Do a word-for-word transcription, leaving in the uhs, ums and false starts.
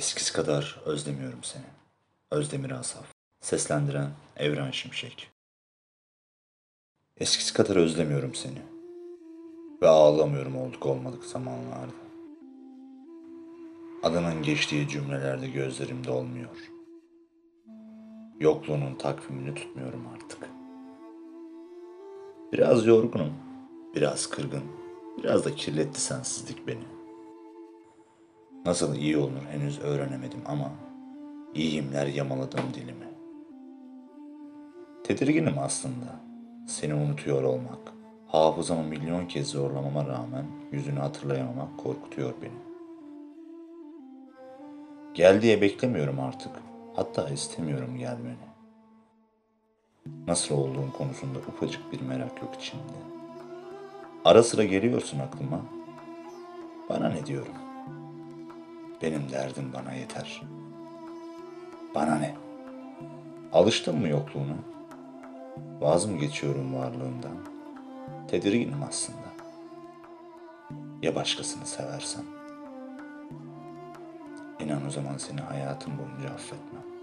Eskisi kadar özlemiyorum seni. Özdemir Asaf. Seslendiren Evren Şimşek. Eskisi kadar özlemiyorum seni. Ve ağlamıyorum olduk olmadık zamanlarda. Adının geçtiği cümlelerde gözlerim dolmuyor. Yokluğunun takvimini tutmuyorum artık. Biraz yorgunum, biraz kırgın, biraz da kirletti sensizlik beni. Nasıl iyi olur henüz öğrenemedim ama iyiyimler yamaladım dilimi. Tedirginim aslında, seni unutuyor olmak. Hafızamı milyon kez zorlamama rağmen yüzünü hatırlayamamak korkutuyor beni. Gel diye beklemiyorum artık, hatta istemiyorum gelmeni. Nasıl olduğun konusunda ufacık bir merak yok içimde. Ara sıra geliyorsun aklıma. Bana ne diyorum? Benim derdim bana yeter. Bana ne? Alıştın mı yokluğuna? Vaz mı geçiyorum varlığından? Tedirginim aslında. Ya başkasını seversem? İnan o zaman seni hayatım boyunca affetmem.